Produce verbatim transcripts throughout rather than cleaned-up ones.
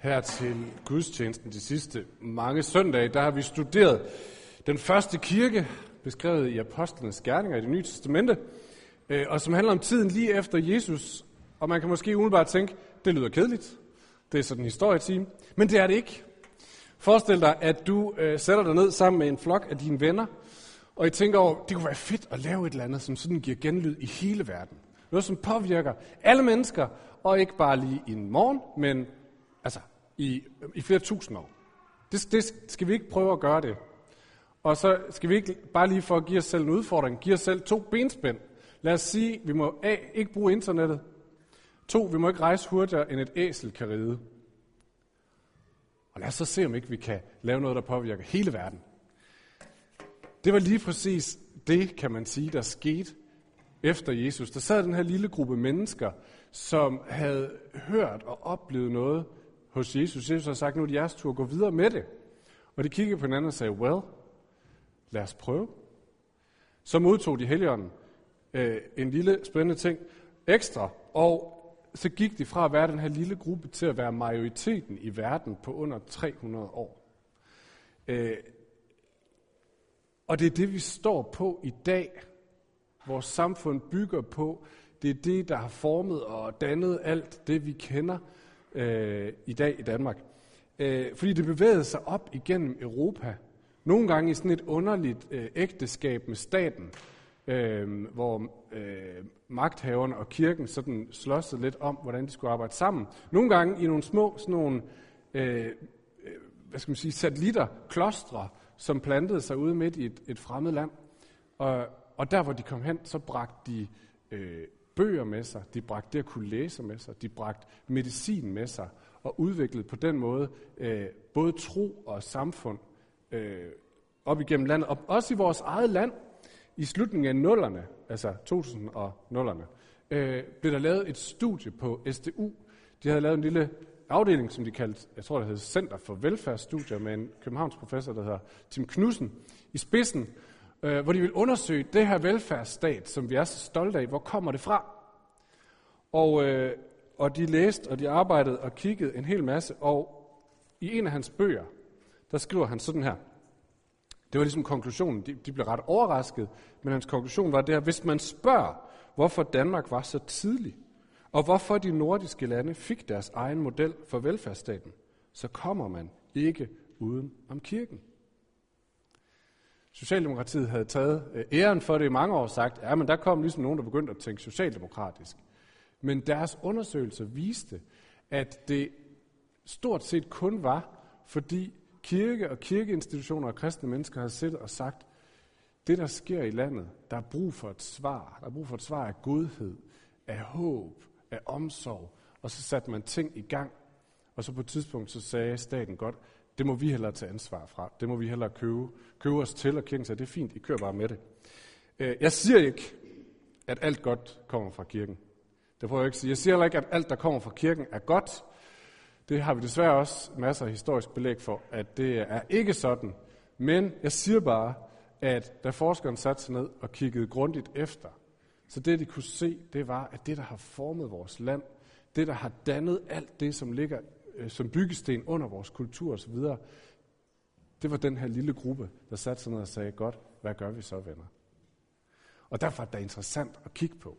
her til gudstjenesten de sidste mange søndage, der har vi studeret den første kirke, beskrevet i Apostlernes Gerninger i Det Nye Testamente, og som handler om tiden lige efter Jesus. Og man kan måske umiddelbart tænke, det lyder kedeligt, det er sådan en historietime, men det er det ikke. Forestil dig, at du øh, sætter dig ned sammen med en flok af dine venner, og I tænker over, det kunne være fedt at lave et eller andet, som sådan giver genlyd i hele verden. Noget, som påvirker alle mennesker, og ikke bare lige i en morgen, men altså i, i flere tusind år. Det, det skal vi ikke prøve at gøre det. Og så skal vi ikke bare lige for at give os selv en udfordring, give os selv to benspænd. Lad os sige, vi må A, ikke bruge internettet. To, vi må ikke rejse hurtigere, end et æsel kan ride. Og lad os så se, om ikke vi kan lave noget, der påvirker hele verden. Det var lige præcis det, kan man sige, der skete efter Jesus. Der sad den her lille gruppe mennesker, som havde hørt og oplevet noget hos Jesus. Jesus havde sagt, nu er det jeres tur, gå videre med det. Og de kiggede på hinanden og sagde, well, lad os prøve. Så modtog de Helligånden øh, en lille spændende ting ekstra, og så gik de fra at være den her lille gruppe til at være majoriteten i verden på under tre hundrede år. Øh, og det er det, vi står på i dag. Vores samfund bygger på, det er det, der har formet og dannet alt det, vi kender øh, i dag i Danmark. Øh, fordi det bevægede sig op igennem Europa. Nogle gange i sådan et underligt øh, ægteskab med staten, øh, hvor øh, magthaverne og kirken sådan slåsede lidt om, hvordan de skulle arbejde sammen. Nogle gange i nogle små sådan nogle, øh, hvad skal man sige, satellitter, klostre, som plantede sig ude midt i et, et fremmed land. Og, og der, hvor de kom hen, så bragte de øh, bøger med sig, de bragte det at kunne læse med sig, de bragte medicin med sig, og udviklede på den måde øh, både tro og samfund øh, op igennem landet. Og også i vores eget land, i slutningen af nullerne, altså to tusind og nullerne, øh, blev der lavet et studie på S D U. De havde lavet en lille afdeling, som de kaldte, jeg tror det hed Center for Velfærdsstudier, med en Københavns professor, der hedder Tim Knudsen, i spidsen, øh, hvor de ville undersøge det her velfærdsstat, som vi er så stolte af, hvor kommer det fra? Og, øh, og de læste, og de arbejdede og kiggede en hel masse, og i en af hans bøger, der skriver han sådan her. Det var ligesom konklusionen. De, de blev ret overrasket, men hans konklusion var det her. Hvis man spørger, hvorfor Danmark var så tidlig, og hvorfor de nordiske lande fik deres egen model for velfærdsstaten, så kommer man ikke uden om kirken. Socialdemokratiet havde taget æren for det i mange år og sagt, ja, men der kom ligesom nogen, der begyndte at tænke socialdemokratisk. Men deres undersøgelser viste, at det stort set kun var, fordi kirke og kirkeinstitutioner og kristne mennesker har siddet og sagt, det der sker i landet, der er brug for et svar. Der er brug for et svar af godhed, af håb, af omsorg. Og så satte man ting i gang. Og så på et tidspunkt, så sagde staten godt, det må vi hellere tage ansvar fra. Det må vi hellere købe, købe os til, og kirken sagde, det er fint, I kører bare med det. Jeg siger ikke, at alt godt kommer fra kirken. Det prøver jeg ikke at sige. Jeg siger heller ikke, at alt, der kommer fra kirken, er godt. Det har vi desværre også masser af historisk belæg for, at det er ikke sådan. Men jeg siger bare, at da forskeren satte sig ned og kiggede grundigt efter, så det de kunne se, det var, at det der har formet vores land, det der har dannet alt det, som ligger øh, som byggesten under vores kultur osv., det var den her lille gruppe, der satte sig ned og sagde, godt, hvad gør vi så, venner? Og derfor er det interessant at kigge på.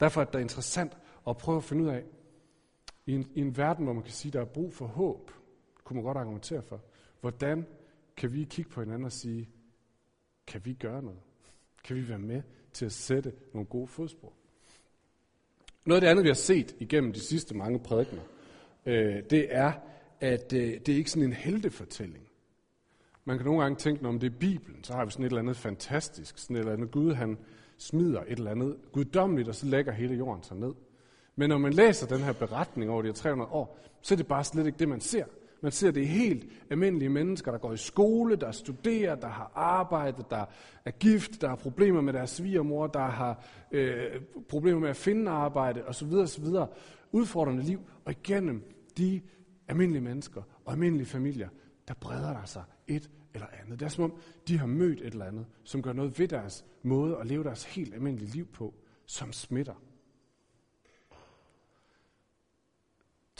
Derfor er det interessant at prøve at finde ud af, I en, I en verden, hvor man kan sige, der er brug for håb, kunne man godt argumentere for, hvordan kan vi kigge på hinanden og sige, kan vi gøre noget? Kan vi være med til at sætte nogle gode fodspor? Noget af det andet, vi har set igennem de sidste mange prædikener, øh, det er, at øh, det er ikke sådan en heltefortælling. Man kan nogle gange tænke, når det er Bibelen, så har vi sådan et eller andet fantastisk, sådan et eller andet Gud, han smider et eller andet guddommeligt, og så lægger hele jorden sig ned. Men når man læser den her beretning over de her tre hundrede år, så er det bare slet ikke det, man ser. Man ser det helt almindelige mennesker, der går i skole, der studerer, der har arbejde, der er gift, der har problemer med deres svigermor, der har øh, problemer med at finde arbejde osv. osv. Udfordrende liv, og igennem de almindelige mennesker og almindelige familier, der breder der sig et eller andet. Det er som om, de har mødt et eller andet, som gør noget ved deres måde at leve deres helt almindelige liv på, som smitter.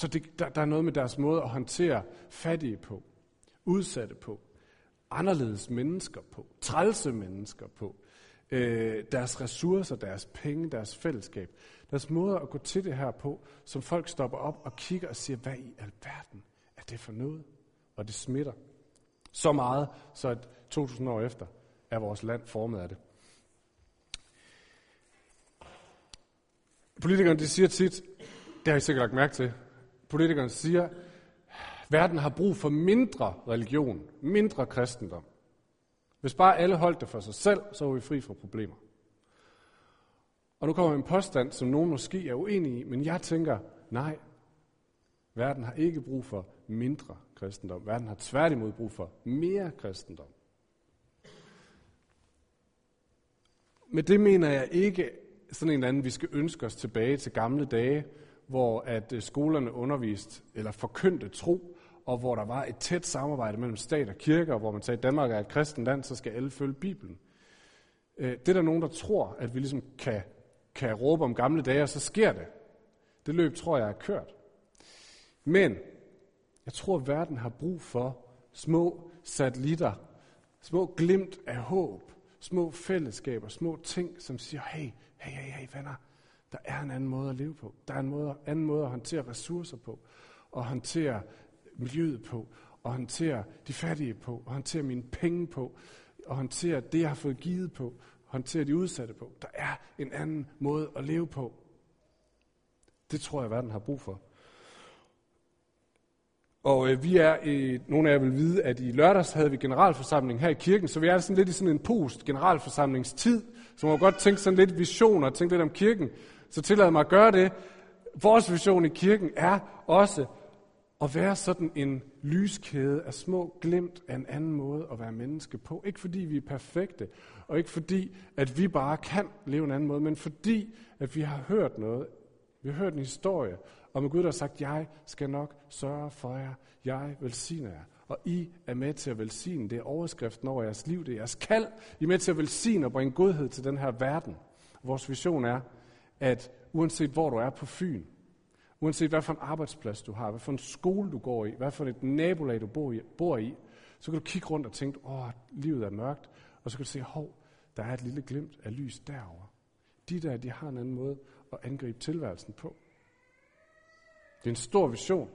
Så det, der, der er noget med deres måde at håndtere fattige på, udsatte på, anderledes mennesker på, trælse mennesker på, øh, deres ressourcer, deres penge, deres fællesskab, deres måde at gå til det her på, som folk stopper op og kigger og siger, hvad i alverden er det for noget? Og det smitter så meget, så at to tusind år efter er vores land formet af det. Politikerne de siger tit, det har I sikkert lagt mærke til, politikerne siger, verden har brug for mindre religion, mindre kristendom. Hvis bare alle holdt det for sig selv, så var vi fri fra problemer. Og nu kommer en påstand, som nogen måske er uenige i, men jeg tænker, nej, verden har ikke brug for mindre kristendom. Verden har tværtimod brug for mere kristendom. Men det mener jeg ikke sådan en eller anden, vi skal ønske os tilbage til gamle dage, hvor at skolerne underviste eller forkyndte tro, og hvor der var et tæt samarbejde mellem stat og kirke, og hvor man sagde, at Danmark er et kristent land, så skal alle følge Bibelen. Det er der nogen, der tror, at vi ligesom kan, kan råbe om gamle dage, og så sker det. Det løb, tror jeg, er kørt. Men jeg tror, at verden har brug for små satellitter, små glimt af håb, små fællesskaber, små ting, som siger, hey, hey, hey, hey, venner, der er en anden måde at leve på. Der er en måde, anden måde at håndtere ressourcer på, og håndtere miljøet på, og håndtere de fattige på, og håndtere mine penge på, og håndtere det, jeg har fået givet på, håndtere de udsatte på. Der er en anden måde at leve på. Det tror jeg, verden har brug for. Og øh, vi er, øh, nogle af jer vil vide, at i lørdags havde vi generalforsamling her i kirken, så vi er sådan lidt i sådan en post-generalforsamlingstid, så man må godt tænke sådan lidt visioner og tænke lidt om kirken. Så tillad mig at gøre det. Vores vision i kirken er også at være sådan en lyskæde af små glimt af en anden måde at være menneske på. Ikke fordi vi er perfekte, og ikke fordi, at vi bare kan leve en anden måde, men fordi, at vi har hørt noget. Vi har hørt en historie om en Gud, der har sagt, jeg skal nok sørge for jer, jeg velsigner jer. Og I er med til at velsigne, det er overskriften over jeres liv, det er jeres kald. I er med til at velsigne og bringe godhed til den her verden. Vores vision er, at uanset hvor du er på Fyn, uanset hvad for en arbejdsplads du har, hvad for en skole du går i, hvad for et nabolag du bor i, bor i så kan du kigge rundt og tænke, åh, livet er mørkt. Og så kan du se, hov, der er et lille glimt af lys derovre. De der, de har en anden måde at angribe tilværelsen på. Det er en stor vision,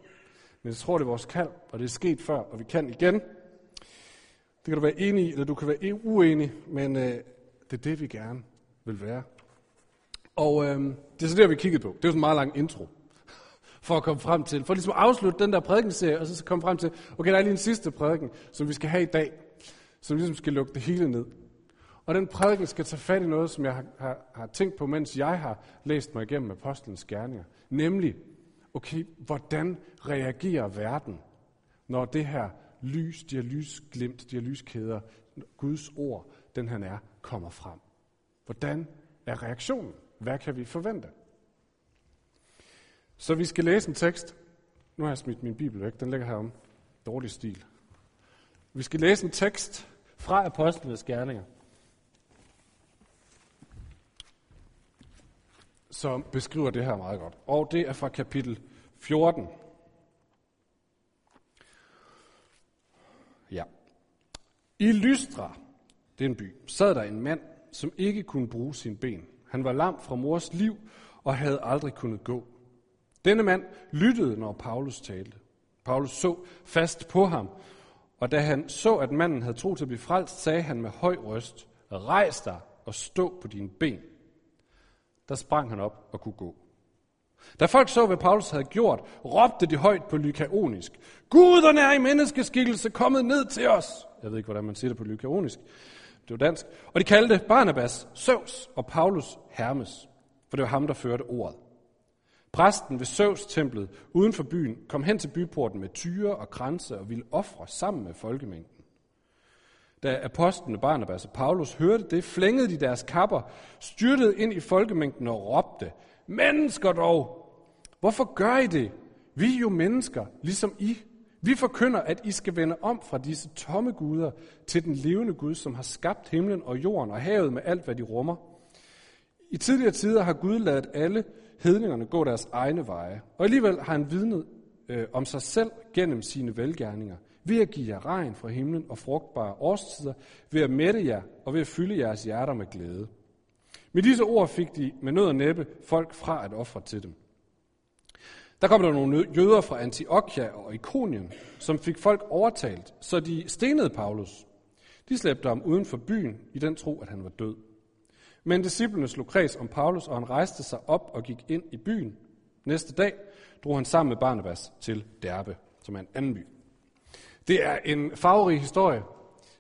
men jeg tror, det er vores kald, og det er sket før, og vi kan igen. Det kan du være enig i, eller du kan være uenig, men øh, det er det, vi gerne vil være. Og øh, det er så det, vi kiggede på. Det er jo en meget lang intro, for at komme frem til, for ligesom at afslutte den der prædikenserie, og så komme frem til, okay, der er lige en sidste prædiken, som vi skal have i dag, som ligesom skal lukke det hele ned. Og den prædiken skal tage fat i noget, som jeg har, har, har tænkt på, mens jeg har læst mig igennem Apostlernes Gerninger. Nemlig, okay, hvordan reagerer verden, når det her lys, de her lysglimt, de her lyskæder, Guds ord, den han er, kommer frem? Hvordan er reaktionen? Hvad kan vi forvente? Så vi skal læse en tekst. Nu har jeg smidt min bibel væk, den ligger herom. Dårlig stil. Vi skal læse en tekst fra Apostlernes Gerninger, som beskriver det her meget godt. Og det er fra kapitel fjorten. Ja. I Lystra, det er en by, sad der en mand, som ikke kunne bruge sine ben. Han var lam fra mors liv og havde aldrig kunnet gå. Denne mand lyttede, når Paulus talte. Paulus så fast på ham, og da han så, at manden havde tro til at blive frelst, sagde han med høj røst, rejs dig og stå på dine ben. Der sprang han op og kunne gå. Da folk så, hvad Paulus havde gjort, råbte de højt på lykaonisk. Guderne er i menneskeskikkelse kommet ned til os. Jeg ved ikke, hvordan man siger det på lykaonisk. Det var dansk. Og de kaldte Barnabas, Søs og Paulus Hermes, for det var ham, der førte ordet. Præsten ved Søs-templet uden for byen kom hen til byporten med tyre og kranse og ville ofre sammen med folkemængden. Da apostlene Barnabas og Paulus hørte det, flængede de deres kapper, styrtede ind i folkemængden og råbte, mennesker dog, hvorfor gør I det? Vi er jo mennesker, ligesom I. Vi forkynder, at I skal vende om fra disse tomme guder til den levende Gud, som har skabt himlen og jorden og havet med alt, hvad de rummer. I tidligere tider har Gud ladet alle hedningerne gå deres egne veje, og alligevel har han vidnet øh, om sig selv gennem sine velgerninger, ved at give jer regn fra himlen og frugtbare årstider, ved at mætte jer og ved at fylde jeres hjerter med glæde. Med disse ord fik de med nød og næppe folk fra at ofre til dem. Der kom der nogle jøder fra Antiochia og Ikonium, som fik folk overtalt, så de stenede Paulus. De slæbte ham uden for byen i den tro, at han var død. Men disciplene slog kreds om Paulus, og han rejste sig op og gik ind i byen. Næste dag drog han sammen med Barnabas til Derbe, som er en anden by. Det er en farverig historie.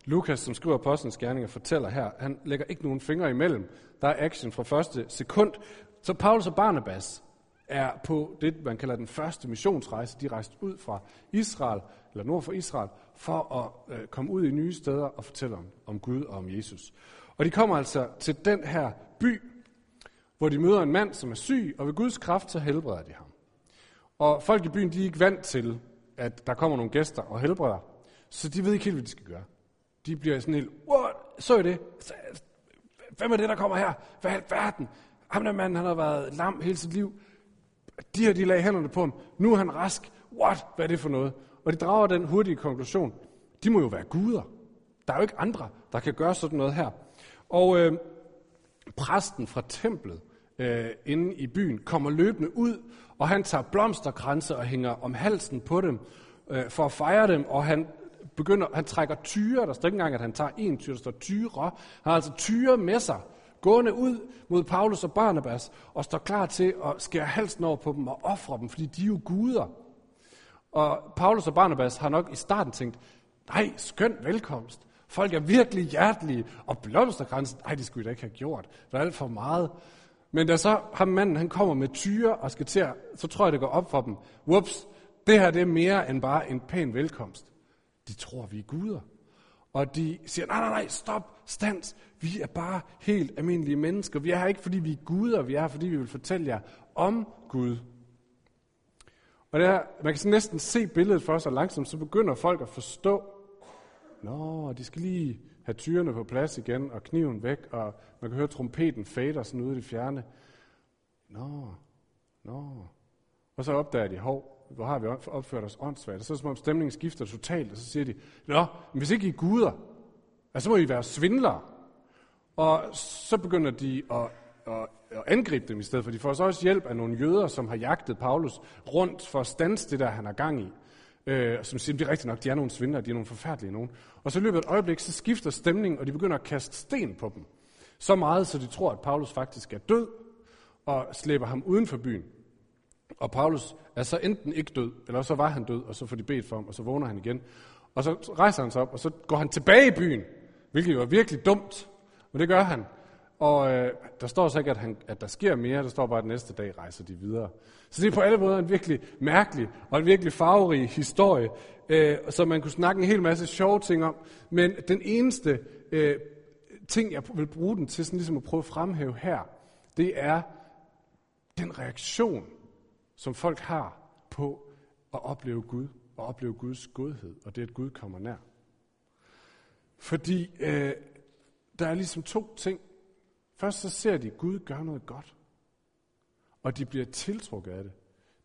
Lukas, som skriver Apostlernes Gerninger, fortæller her. Han lægger ikke nogen fingre imellem. Der er action fra første sekund. Så Paulus og Barnabas er på det, man kalder den første missionsrejse. De rejste ud fra Israel, eller nord for Israel, for at øh, komme ud i nye steder og fortælle om, om Gud og om Jesus. Og de kommer altså til den her by, hvor de møder en mand, som er syg, og ved Guds kraft, så helbreder de ham. Og folk i byen, de er ikke vant til, at der kommer nogle gæster og helbreder, så de ved ikke helt, hvad de skal gøre. De bliver sådan helt, wow, så I det? Hvem er det, der kommer her? Hvad i verden? Ham der mand, han har været lam hele sit liv. De her, de lagde hænderne på ham. Nu er han rask. What? Hvad er det for noget? Og de drager den hurtige konklusion. De må jo være guder. Der er jo ikke andre, der kan gøre sådan noget her. Og øh, præsten fra templet øh, inde i byen kommer løbende ud, og han tager blomsterkranse og hænger om halsen på dem øh, for at fejre dem, og han begynder, han trækker tyre. Der står ikke engang, at han tager en tyre, der står tyre. Han har altså tyre med sig, gående ud mod Paulus og Barnabas, og står klar til at skære halsen over på dem og ofre dem, fordi de er jo guder. Og Paulus og Barnabas har nok i starten tænkt, nej, skøn velkomst. Folk er virkelig hjertelige, og blomsterkransen, nej, det skulle I da ikke have gjort. Der er alt for meget. Men da så ham manden, han kommer med tyre og skal til at, så tror jeg, det går op for dem. Whoops, det her det er mere end bare en pæn velkomst. De tror, vi er guder. Og de siger, nej, nej, nej, stop, stands. Vi er bare helt almindelige mennesker. Vi er her ikke, fordi vi er guder. Vi er her, fordi vi vil fortælle jer om Gud. Og der, man kan så næsten se billedet for sig, og langsomt så begynder folk at forstå, nå, de skal lige have tyrene på plads igen, og kniven væk, og man kan høre trompeten fader sådan ude i det fjerne. Nå, nå. Og så opdager de, hov, hvor har vi opført os åndssvagt? Og så er det, som om stemningen skifter totalt, og så siger de, nå, men hvis ikke I er guder, så må I være svindlere. Og så begynder de at, at, at angribe dem i stedet, for de får så også hjælp af nogle jøder, som har jagtet Paulus rundt for at standse det, der han er gang i. Øh, som siger, det er rigtigt nok, de er nogle svindere, de er nogle forfærdelige nogen. Og så i løbet af et øjeblik, så skifter stemningen, og de begynder at kaste sten på dem. Så meget, så de tror, at Paulus faktisk er død, og slæber ham uden for byen. Og Paulus er så enten ikke død, eller så var han død, og så får de bedt for ham, og så vågner han igen. Og så rejser han sig op, og så går han tilbage i byen, hvilket var virkelig dumt, men det gør han. Og øh, der står så ikke, at, han, at der sker mere, der står bare, at næste dag rejser de videre. Så det er på alle måder en virkelig mærkelig og en virkelig farverig historie, øh, som man kunne snakke en hel masse sjove ting om. Men den eneste øh, ting, jeg vil bruge den til, sådan ligesom at prøve at fremhæve her, det er den reaktion, som folk har på at opleve Gud, og opleve Guds godhed, og det, at Gud kommer nær. Fordi øh, der er ligesom to ting. Først så ser de, at Gud gør noget godt, og de bliver tiltrukket af det.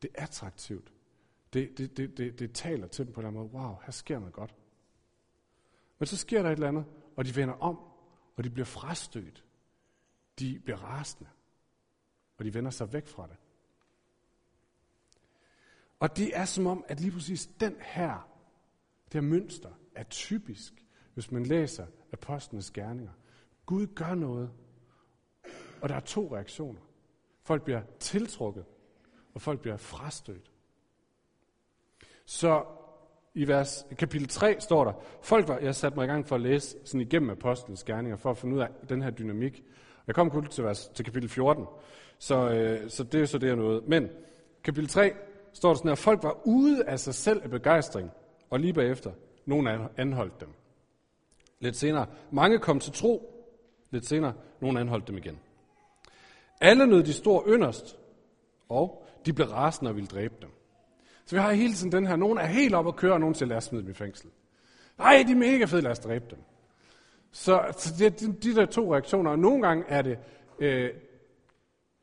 Det er attraktivt. Det, det, det, det, det taler til dem på en eller anden måde. Wow, her sker noget godt. Men så sker der et eller andet, og de vender om, og de bliver frastødt. De bliver rasende, og de vender sig væk fra det. Og det er som om, at lige præcis den her, det her mønster, er typisk, hvis man læser Apostlernes Gerninger. Gud gør noget. Og der er to reaktioner. Folk bliver tiltrukket, og folk bliver frastødt. Så i vers, kapitel tre står der, folk var, jeg satte mig i gang for at læse sådan igennem Apostlenes Gerninger, for at finde ud af den her dynamik. Jeg kom kun til, vers, til kapitel fjorten, så, øh, så det er så det, jeg nåede. Men kapitel tre står der sådan her, folk var ude af sig selv af begejstring, og lige bagefter, nogen anholdt dem. Lidt senere, mange kom til tro. Lidt senere, nogen anholdt dem igen. Alle nød de stor ynderst, og de blev rasende og ville dræbe dem. Så vi har hele tiden den her, nogen er helt op at køre, og nogen siger, lad os smide dem i fængsel. Nej, de er mega fede, lad os dræbe dem. Så, så det er de der to reaktioner, og nogle gange er det øh,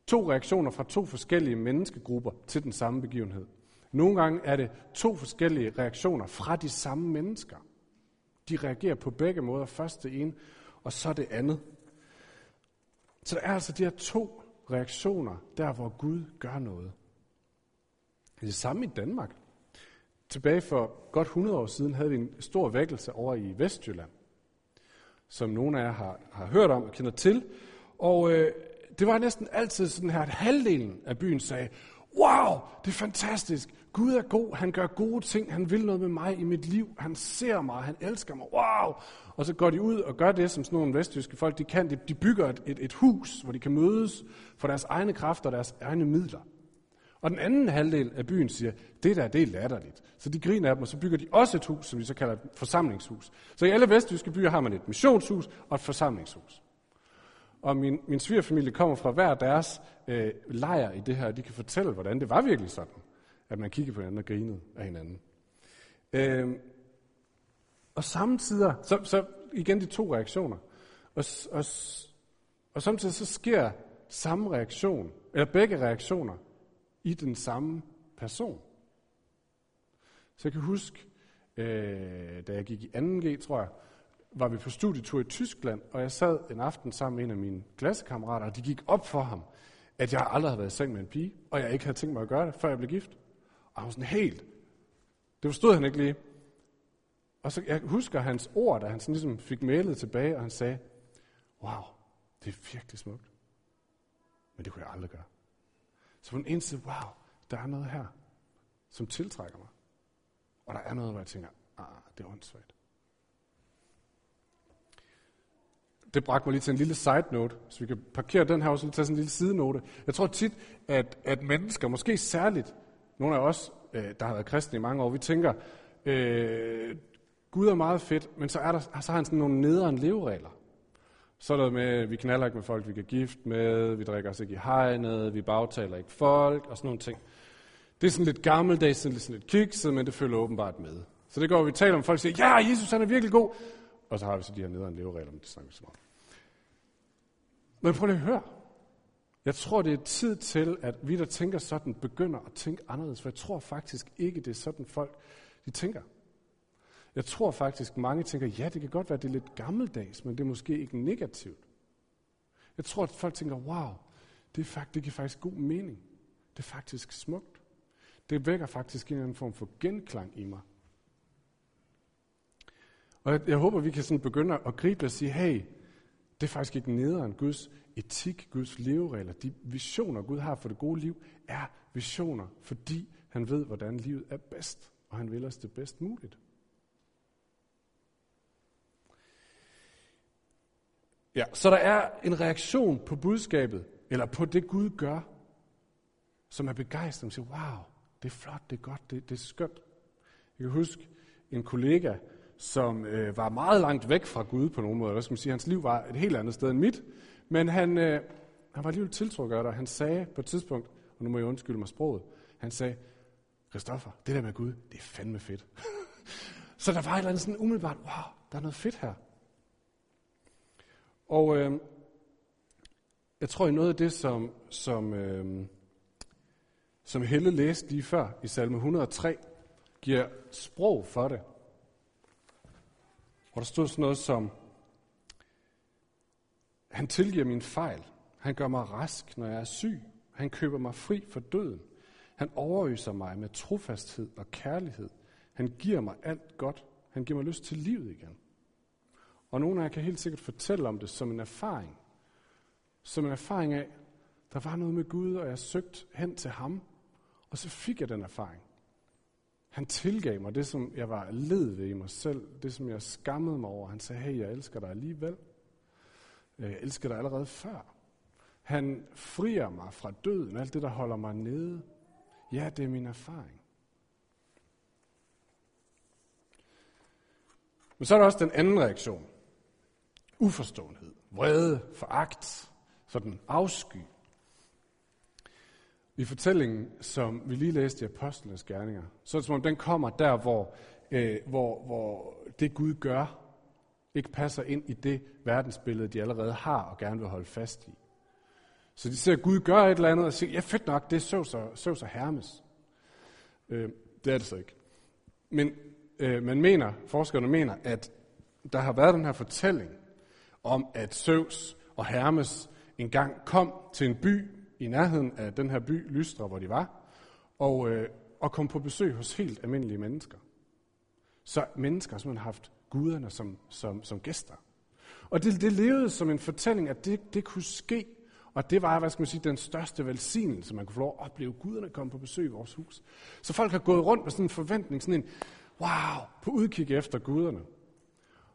to reaktioner fra to forskellige menneskegrupper til den samme begivenhed. Nogle gange er det to forskellige reaktioner fra de samme mennesker. De reagerer på begge måder. Først det ene, og så det andet. Så der er altså de her to reaktioner, der hvor Gud gør noget. Det samme i Danmark. Tilbage for godt hundrede år siden havde vi en stor vækkelse over i Vestjylland, som nogle af jer har, har hørt om og kender til. Og øh, det var næsten altid sådan her, at halvdelen af byen sagde, wow, det er fantastisk, Gud er god, han gør gode ting, han vil noget med mig i mit liv, han ser mig, han elsker mig, wow. Og så går de ud og gør det, som sådan nogle vestjyske folk, de kan, de, de bygger et, et, et hus, hvor de kan mødes for deres egne kræfter og deres egne midler. Og den anden halvdel af byen siger, det der, det er latterligt. Så de griner af dem, og så bygger de også et hus, som vi så kalder et forsamlingshus. Så i alle vestjyske byer har man et missionshus og et forsamlingshus. Og min, min svigerfamilie kommer fra hver deres øh, lejr i det her, og de kan fortælle, hvordan det var virkelig sådan, at man kiggede på hinanden og grinede af hinanden. Øh, og samtidig, så, så igen de to reaktioner, og, og, og samtidig så sker samme reaktion, eller begge reaktioner, i den samme person. Så jeg kan huske, øh, da jeg gik i anden G, tror jeg, var vi på studietur i Tyskland, og jeg sad en aften sammen med en af mine klassekammerater, og de gik op for ham, at jeg aldrig havde været i seng med en pige, og jeg ikke havde tænkt mig at gøre det, før jeg blev gift. Og han var sådan helt, det forstod han ikke lige. Og så jeg husker hans ord, da han sådan ligesom fik mailet tilbage, og han sagde, wow, det er virkelig smukt. Men det kunne jeg aldrig gøre. Så på den ene side, wow, der er noget her, som tiltrækker mig. Og der er noget, hvor jeg tænker, ah, det er åndssvagt. Det bragte mig lige til en lille side note, så vi kan parkere den her, og så tage sådan en lille sidenote. Jeg tror tit, at, at mennesker, måske særligt nogle af os, der har været kristne i mange år, vi tænker, øh, Gud er meget fedt, men så er der, så har han sådan nogle nederen leveregler. Så er der med, vi knaller ikke med folk, vi kan gifte med, vi drikker os ikke i hegnet, vi bagtaler ikke folk, og sådan nogle ting. Det er sådan lidt gammeldags, sådan lidt, sådan lidt kikset, men det følger åbenbart med. Så det går, vi taler om, folk siger, ja, Jesus, han er virkelig god. Og så har vi så de her nederen leveregler, men det snakker vi så meget. Men prøv lige at høre. Jeg tror, det er tid til, at vi, der tænker sådan, begynder at tænke anderledes, for jeg tror faktisk ikke, det er sådan folk, de tænker. Jeg tror faktisk, mange tænker, ja, det kan godt være, det er lidt gammeldags, men det er måske ikke negativt. Jeg tror, at folk tænker, wow, det, er faktisk, det giver faktisk god mening. Det er faktisk smukt. Det vækker faktisk en eller anden form for genklang i mig. Og jeg, jeg håber, vi kan sådan begynde at gribe og sige, hey, det er faktisk ikke nederen. Guds etik, Guds leveregler, de visioner, Gud har for det gode liv, er visioner, fordi han ved, hvordan livet er bedst, og han vil os det bedst muligt. Ja, så der er en reaktion på budskabet, eller på det Gud gør, som er begejstret. Man siger, wow, det er flot, det er godt, det, det er skønt. Jeg kan huske en kollega, som øh, var meget langt væk fra Gud på nogen måde. Der skal man sige, hans liv var et helt andet sted end mit. Men han, øh, han var alligevel tiltrukket af det, og han sagde på et tidspunkt, og nu må jeg undskylde mig sproget, han sagde, Kristoffer, det der med Gud, det er fandme fedt. Så der var et eller andet sådan umiddelbart, wow, der er noget fedt her. Og øh, jeg tror, at noget af det, som, som, øh, som Helle læste lige før i salme et hundrede og tre, giver sprog for det. Og der stod sådan noget som, han tilgiver min fejl, han gør mig rask, når jeg er syg, han køber mig fri for døden, han overøser mig med trofasthed og kærlighed, han giver mig alt godt, han giver mig lyst til livet igen. Og nogle af jer kan helt sikkert fortælle om det som en erfaring. Som en erfaring af, der var noget med Gud, og jeg søgte hen til ham. Og så fik jeg den erfaring. Han tilgav mig det, som jeg var led ved i mig selv. Det, som jeg skammede mig over. Han sagde, hey, jeg elsker dig alligevel. Jeg elsker dig allerede før. Han frier mig fra døden, alt det, der holder mig nede. Ja, det er min erfaring. Men så er der også den anden reaktion. Uforståenhed, vrede, foragt, sådan afsky. I fortællingen, som vi lige læste i Apostlernes Gerninger, så er det som om den kommer der, hvor, øh, hvor, hvor det Gud gør, ikke passer ind i det verdensbillede, de allerede har og gerne vil holde fast i. Så de ser, at Gud gør et eller andet og siger, ja fedt nok, det er Søs og Hermes. Øh, det er det så ikke. Men øh, man mener, forskerne mener, at der har været den her fortælling om, at Zeus og Hermes engang kom til en by i nærheden af den her by, Lystra, hvor de var, og, øh, og kom på besøg hos helt almindelige mennesker. Så mennesker som har haft guderne som, som, som gæster. Og det, det levede som en fortælling, at det, det kunne ske, og det var, hvad skal man sige, den største velsignelse, man kunne få lov at opleve, guderne komme på besøg i vores hus. Så folk har gået rundt med sådan en forventning, sådan en, wow, på udkig efter guderne.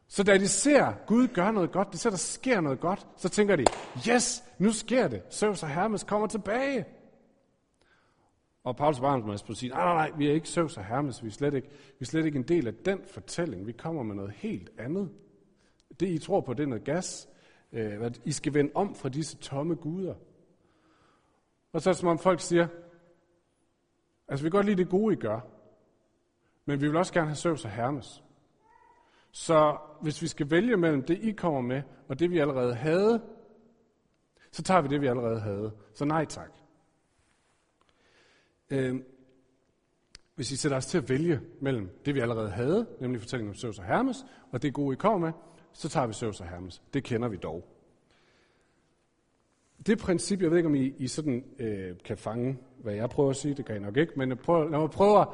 Så da de ser Gud gøre noget godt, de ser, der sker noget godt, så tænker de, yes, nu sker det. Zeus og Hermes kommer tilbage. Og Paulus og Barnabas må sige, nej, nej, nej, vi er ikke Zeus og Hermes, vi er, slet ikke, vi er slet ikke en del af den fortælling, vi kommer med noget helt andet. Det, I tror på, det er noget gas. I skal vende om fra disse tomme guder. Og så er det, som om folk siger, altså vi kan godt lide det gode, I gør, men vi vil også gerne have Zeus og Hermes. Så hvis vi skal vælge mellem det, I kommer med, og det, vi allerede havde, så tager vi det, vi allerede havde. Så nej tak. Øhm, hvis I sætter os til at vælge mellem det, vi allerede havde, nemlig fortællingen om Zeus og Hermes, og det gode, I kommer med, så tager vi Zeus og Hermes. Det kender vi dog. Det princip, jeg ved ikke, om I, I sådan øh, kan fange, hvad jeg prøver at sige, det kan I nok ikke, men jeg prøver, lad mig prøve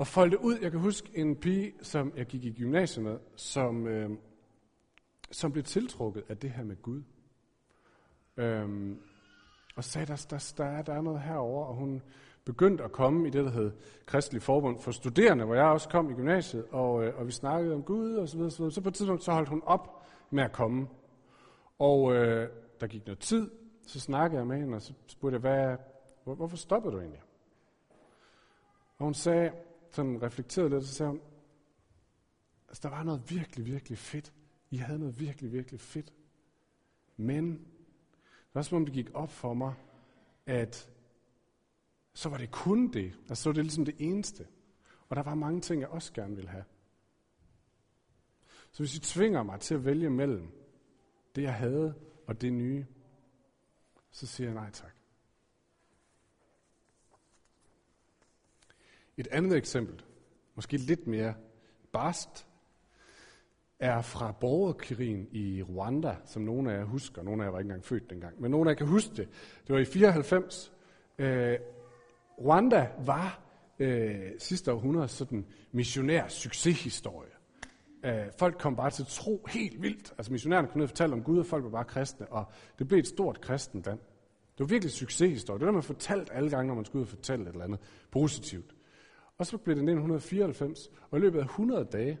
at folde det ud. Jeg kan huske en pige, som jeg gik i gymnasiet med, som, øh, som blev tiltrukket af det her med Gud. Øhm, og sagde, der, der, der, er, der er noget herovre, og hun begyndte at komme i det, der hed Kristelig Forbund for Studerende, hvor jeg også kom i gymnasiet, og, øh, og vi snakkede om Gud, og så videre, så videre. Så på et tidspunkt, så holdt hun op med at komme. Og øh, der gik noget tid, så snakkede jeg med hende, og så spurgte jeg, hvad, hvor, hvorfor stoppede du egentlig? Og hun sagde, sådan reflekterede lidt, så sagde hun, altså der var noget virkelig, virkelig fedt. I havde noget virkelig, virkelig fedt. Men, det var som om det gik op for mig, at så var det kun det, og så var det ligesom det eneste. Og der var mange ting, jeg også gerne ville have. Så hvis I tvinger mig til at vælge mellem det, jeg havde, og det nye, så siger jeg nej tak. Et andet eksempel, måske lidt mere barst, er fra borgerkrigen i Rwanda, som nogle af jer husker. Nogle af jer var ikke engang født dengang, men nogle af jer kan huske det. Det var i fireoghalvfems. Øh, Rwanda var øh, sidste århundrede sådan missionær succeshistorie. Øh, folk kom bare til tro helt vildt. Altså missionærerne kunne ned og fortælle om Gud, og folk var bare kristne, og det blev et stort kristent land. Det var virkelig succeshistorie. Det var det, man fortalte alle gange, når man skulle ud og fortælle et eller andet positivt. Og så blev det nitten fireoghalvfems, og i løbet af hundrede dage,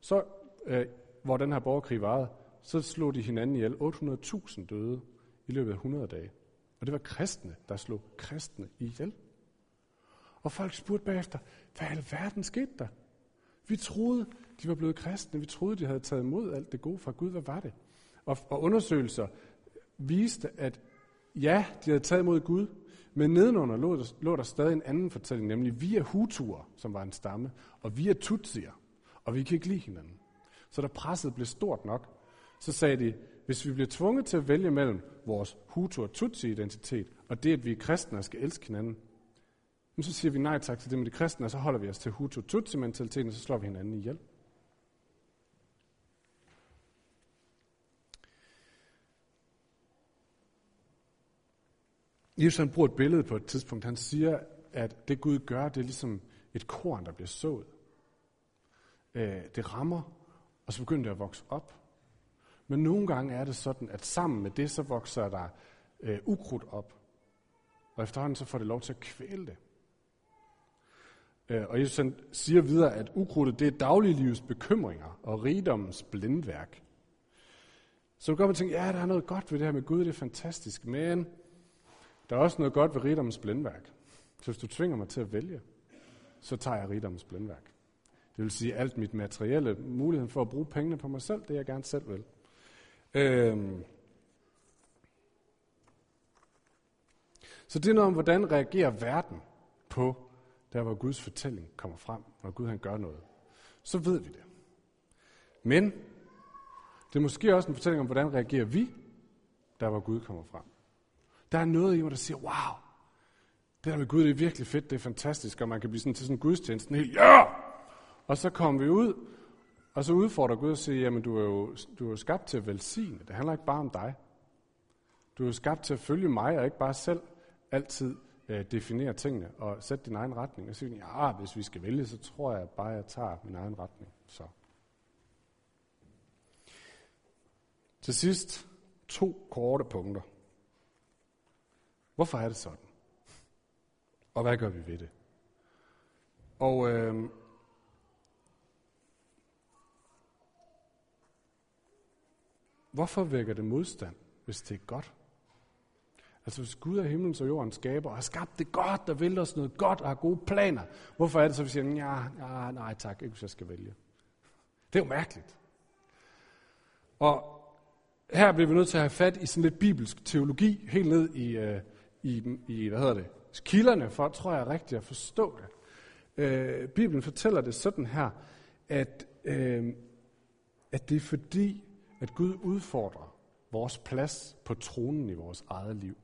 så, øh, hvor den her borgerkrig varede, så slog de hinanden ihjel. otte hundrede tusind døde i løbet af hundrede dage. Og det var kristne, der slog kristne ihjel. Og folk spurgte bagefter, hvad i alverden skete der? Vi troede, de var blevet kristne. Vi troede, de havde taget imod alt det gode fra Gud. Hvad var det? Og, og undersøgelser viste, at ja, de havde taget imod Gud, men nedenunder lå der, lå der stadig en anden fortælling, nemlig via Hutuer, som var en stamme, og via Tutsier, og vi kan ikke lide hinanden. Så da presset blev stort nok, så sagde de, hvis vi bliver tvunget til at vælge mellem vores Hutu- og Tutsi-identitet, og det, at vi er kristne og skal elske hinanden, så siger vi nej tak til det med de kristne, og så holder vi os til Hutu- og Tutsi-mentaliteten, og så slår vi hinanden ihjel. Jesus han bruger et billede på et tidspunkt. Han siger, at det Gud gør, det er ligesom et korn, der bliver sået. Det rammer, og så begynder det at vokse op. Men nogle gange er det sådan, at sammen med det, så vokser der øh, ukrudt op. Og efterhånden så får det lov til at kvæle det. Øh, og Jesus han siger videre, at ukrudtet, det er dagliglivets bekymringer og rigdommens blindværk. Så man går og tænker, ja, der er noget godt ved det her med Gud, det er fantastisk, men der er også noget godt ved rigdommens blindværk. Så hvis du tvinger mig til at vælge, så tager jeg rigdommens blindværk. Det vil sige, alt mit materielle, muligheden for at bruge pengene på mig selv, det jeg gerne selv vil. Øhm. Så det er noget om, hvordan reagerer verden på, der hvor Guds fortælling kommer frem, når Gud han gør noget. Så ved vi det. Men det er måske også en fortælling om, hvordan reagerer vi, der hvor Gud kommer frem. Der er noget i mig, der siger, wow, det der med Gud, det er virkelig fedt, det er fantastisk, og man kan blive sådan til sådan en gudstjeneste, helt, ja! Og så kommer vi ud, og så udfordrer Gud og siger, jamen du er, jo, du er jo skabt til at velsigne, det handler ikke bare om dig. Du er jo skabt til at følge mig, og ikke bare selv altid øh, definere tingene, og sætte din egen retning. Og så siger ja, hvis vi skal vælge, så tror jeg bare, jeg tager min egen retning. Så. Til sidst, to korte punkter. Hvorfor er det sådan? Og hvad gør vi ved det? Og øh, hvorfor vækker det modstand, hvis det er godt? Altså hvis Gud er himlen og jorden skaber, og har skabt det godt, der vil os noget godt, og har gode planer, hvorfor er det så, at vi siger, ja, ja, nej tak, ikke hvis jeg skal vælge? Det er jo mærkeligt. Og her bliver vi nødt til at have fat i sådan lidt bibelsk teologi, helt ned i, øh, i, i hvad hedder det, kilderne, for tror jeg er rigtigt at forstå det. Øh, Bibelen fortæller det sådan her, at, øh, at det er fordi, at Gud udfordrer vores plads på tronen i vores eget liv.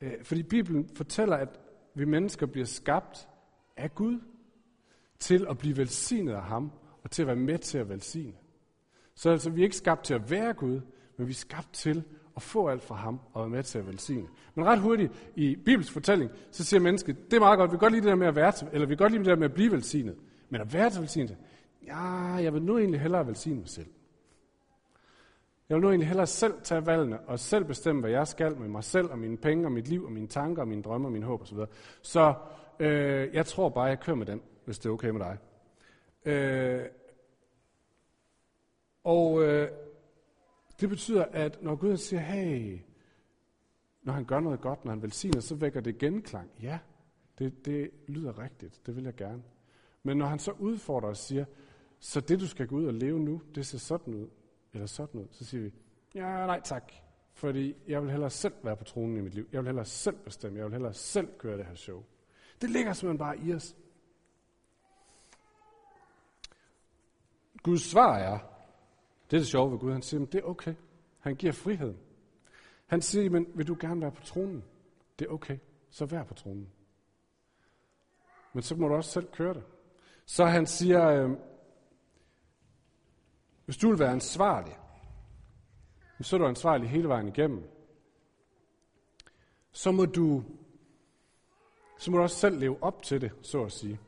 Øh, fordi Bibelen fortæller, at vi mennesker bliver skabt af Gud, til at blive velsignet af ham, og til at være med til at velsigne. Så altså, vi er ikke skabt til at være Gud, men vi er skabt til at få alt fra ham og være med til at velsigne. Men ret hurtigt i Bibels fortælling, så siger mennesket, det er meget godt, vi kan godt lide det der med at være til, eller vi kan godt lide det der med at blive velsignet. Men at være til velsignet, ja, jeg vil nu egentlig hellere velsigne mig selv. Jeg vil nu egentlig hellere selv tage valgene og selv bestemme, hvad jeg skal med mig selv og mine penge og mit liv og mine tanker og mine drømme og mine håb osv. Så øh, jeg tror bare, jeg kører med den, hvis det er okay med dig. Øh, Og øh, det betyder, at når Gud siger, hey, når han gør noget godt, når han velsigner, så vækker det genklang. Ja, det, det lyder rigtigt, det vil jeg gerne. Men når han så udfordrer og siger, så det du skal gå ud og leve nu, det ser sådan ud, eller sådan ud, så siger vi, ja, nej tak, fordi jeg vil hellere selv være på tronen i mit liv. Jeg vil hellere selv bestemme, jeg vil hellere selv køre det her show. Det ligger simpelthen bare i os. Guds svar er, det er det sjove ved Gud. Han siger, men det er okay. Han giver friheden. Han siger, men vil du gerne være på tronen? Det er okay. Så vær på tronen. Men så må du også selv køre det. Så han siger, øh, hvis du vil være ansvarlig, så er du ansvarlig hele vejen igennem. Så må du, så må du også selv leve op til det, så at sige.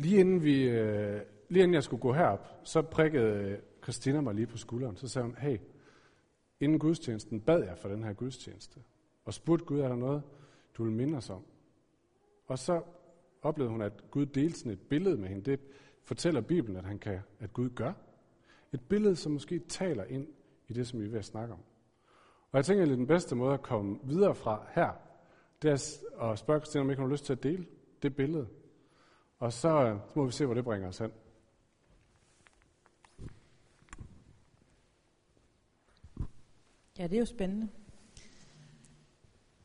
Lige inden, vi, øh, lige inden jeg skulle gå herop, så prikkede Christina mig lige på skulderen. Så sagde hun, hey, inden gudstjenesten bad jeg for den her gudstjeneste. Og spurgte Gud, er der noget, du vil minde os om? Og så oplevede hun, at Gud delte sådan et billede med hende. Det fortæller Bibelen, at, han kan, at Gud gør. Et billede, som måske taler ind i det, som vi er ved at snakke om. Og jeg tænker, at den bedste måde at komme videre fra her, det er at spørge Christina, om ikke hun har lyst til at dele det billede. Og så, så må vi se, hvor det bringer os hen. Ja, det er jo spændende.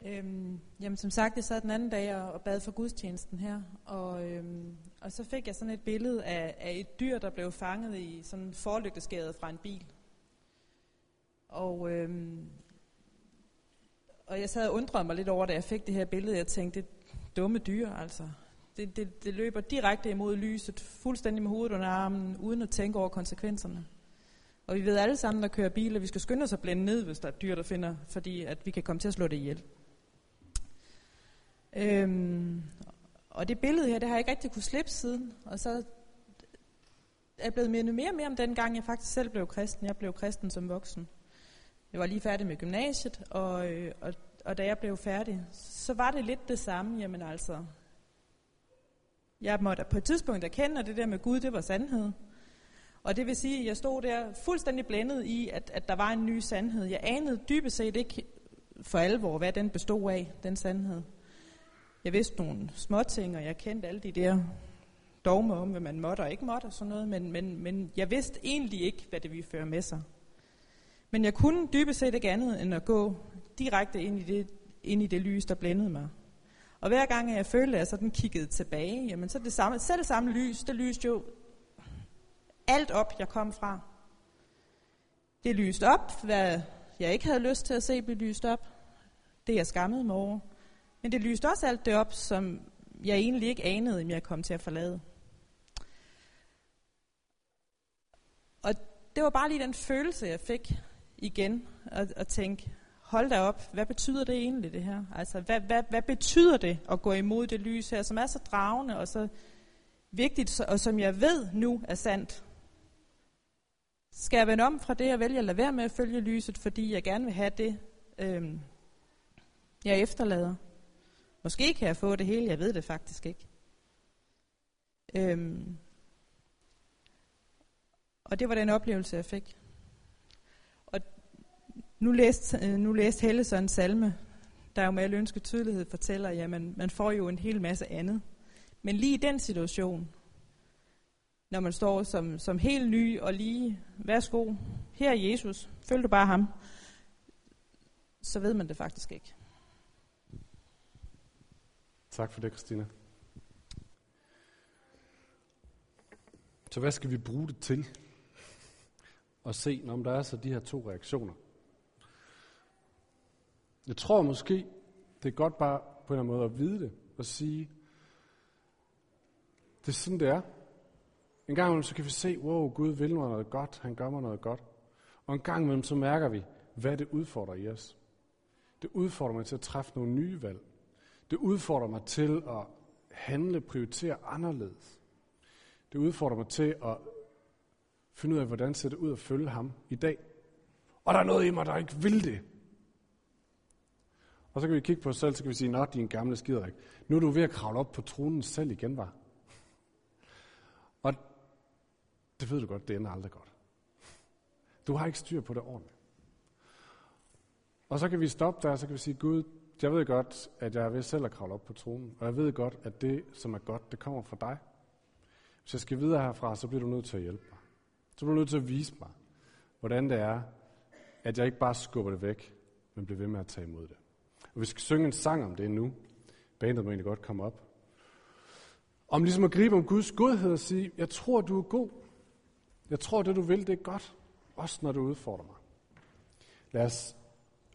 Øhm, jamen, som sagt, jeg sad den anden dag og, og bad for gudstjenesten her. Og, øhm, og så fik jeg sådan et billede af, af et dyr, der blev fanget i sådan en forlygteskade fra en bil. Og, øhm, og jeg sad og undrede mig lidt over, da jeg fik det her billede. Jeg tænkte, det er dumme dyr, altså. Det, det, det løber direkte imod lyset, fuldstændig med hovedet under armen, uden at tænke over konsekvenserne. Og vi ved alle sammen, der kører biler, vi skal skynde os at blænde ned, hvis der er dyr, der finder, fordi at vi kan komme til at slå det ihjel. Øhm, og det billede her, det har jeg ikke rigtig kunne slippe siden. Og så er jeg blevet mindet mere og mere om den gang, jeg faktisk selv blev kristen. Jeg blev kristen som voksen. Jeg var lige færdig med gymnasiet, og, og, og da jeg blev færdig, så var det lidt det samme, jamen altså... Jeg måtte på et tidspunkt erkende, at det der med Gud, det var sandhed. Og det vil sige, at jeg stod der fuldstændig blændet i, at, at der var en ny sandhed. Jeg anede dybest set ikke for alvor, hvad den bestod af, den sandhed. Jeg vidste nogle småting, og jeg kendte alle de der dogmer om, hvad man måtte og ikke måtte og sådan noget. Men, men, men jeg vidste egentlig ikke, hvad det ville føre med sig. Men jeg kunne dybest set ikke andet, end at gå direkte ind i det, ind i det lys, der blændede mig. Og hver gang jeg følte, at jeg sådan kiggede tilbage, jamen så det samme, selv samme lys, det lyste jo alt op, jeg kom fra. Det lyste op, hvad jeg ikke havde lyst til at se blive lyst op. Det jeg skammede mig over. Men det lyste også alt det op, som jeg egentlig ikke anede, om jeg kom til at forlade. Og det var bare lige den følelse, jeg fik igen, at, at tænke, hold da op, hvad betyder det egentlig det her? Altså, hvad, hvad, hvad betyder det at gå imod det lys her, som er så dragende og så vigtigt, og som jeg ved nu er sandt? Skal jeg vende om fra det, jeg vælger at lade være med at følge lyset, fordi jeg gerne vil have det, øhm, jeg efterlader? Måske kan jeg få det hele, jeg ved det faktisk ikke. Øhm, og det var den oplevelse, jeg fik. Og nu læste, nu læste Helle så en salme, der jo med al ønske tydelighed fortæller, at man, man får jo en hel masse andet. Men lige i den situation, når man står som, som helt ny og lige, værsgo, her er Jesus, følg du bare ham, så ved man det faktisk ikke. Tak for det, Christina. Så hvad skal vi bruge det til? Og se, om der er så de her to reaktioner. Jeg tror måske, det er godt bare på en eller anden måde at vide det, og sige, det er sådan, det er. En gang imellem, så kan vi se, wow, Gud vil mig noget godt, han gør mig noget godt. Og en gang imellem, så mærker vi, hvad det udfordrer i os. Det udfordrer mig til at træffe nogle nye valg. Det udfordrer mig til at handle, prioritere anderledes. Det udfordrer mig til at finde ud af, hvordan ser det ud at følge ham i dag. Og der er noget i mig, der ikke vil det. Og så kan vi kigge på os selv, så kan vi sige, nå, din gamle skiderik. Nu er du ved at kravle op på tronen selv igen, var. Og det ved du godt, det ender aldrig godt. Du har ikke styr på det ordentligt. Og så kan vi stoppe der, så kan vi sige, Gud, jeg ved godt, at jeg er ved selv at kravle op på tronen, og jeg ved godt, at det, som er godt, det kommer fra dig. Hvis jeg skal videre herfra, så bliver du nødt til at hjælpe mig. Så bliver du nødt til at vise mig, hvordan det er, at jeg ikke bare skubber det væk, men bliver ved med at tage imod det. Og vi skal synge en sang om det nu. Bandet må egentlig godt komme op. Om ligesom at gribe om Guds godhed og sige, jeg tror, du er god. Jeg tror, det du vil, det er godt. Også når du udfordrer mig. Lad os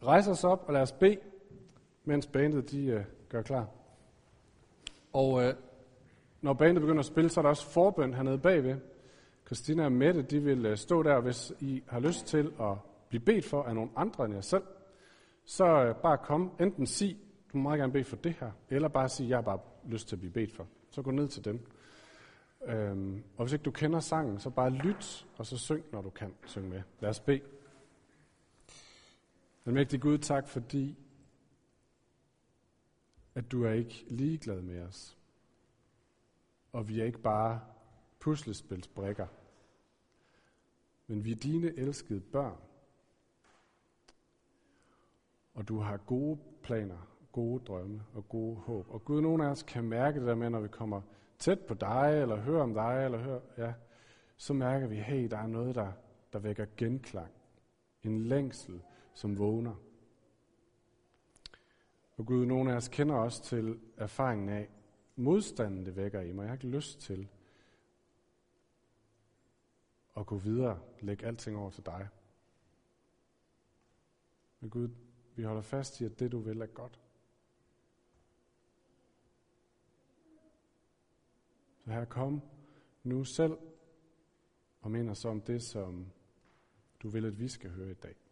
rejse os op, og lad os bede, mens bandet de øh, gør klar. Og øh, når bandet begynder at spille, så er der også forbøn hernede bagved. Christina og Mette, de vil øh, stå der, hvis I har lyst til at blive bedt for af nogle andre end jer selv. Så øh, bare kom, enten sig, du må meget gerne bede for det her, eller bare sig, jeg har bare lyst til at blive bedt for. Så gå ned til dem. Øhm, og hvis ikke du kender sangen, så bare lyt, og så syng, når du kan synge med. Lad os bede. Den mægtige Gud, tak fordi at du er ikke ligeglad med os. Og vi er ikke bare puslespilsbrikker. Men vi er dine elskede børn. Og du har gode planer, gode drømme og gode håb. Og Gud, nogen af os kan mærke det der med, når vi kommer tæt på dig, eller hører om dig, eller hører, ja, så mærker vi, hey, der er noget, der, der vækker genklang. En længsel, som vågner. Og Gud, nogle af os kender også til erfaringen af modstanden, det vækker i mig. Jeg har ikke lyst til at gå videre, lægge alting over til dig. Men Gud, vi holder fast i, at det du vil er godt. Så her kom nu selv og minder os om det, som du vil, at vi skal høre i dag.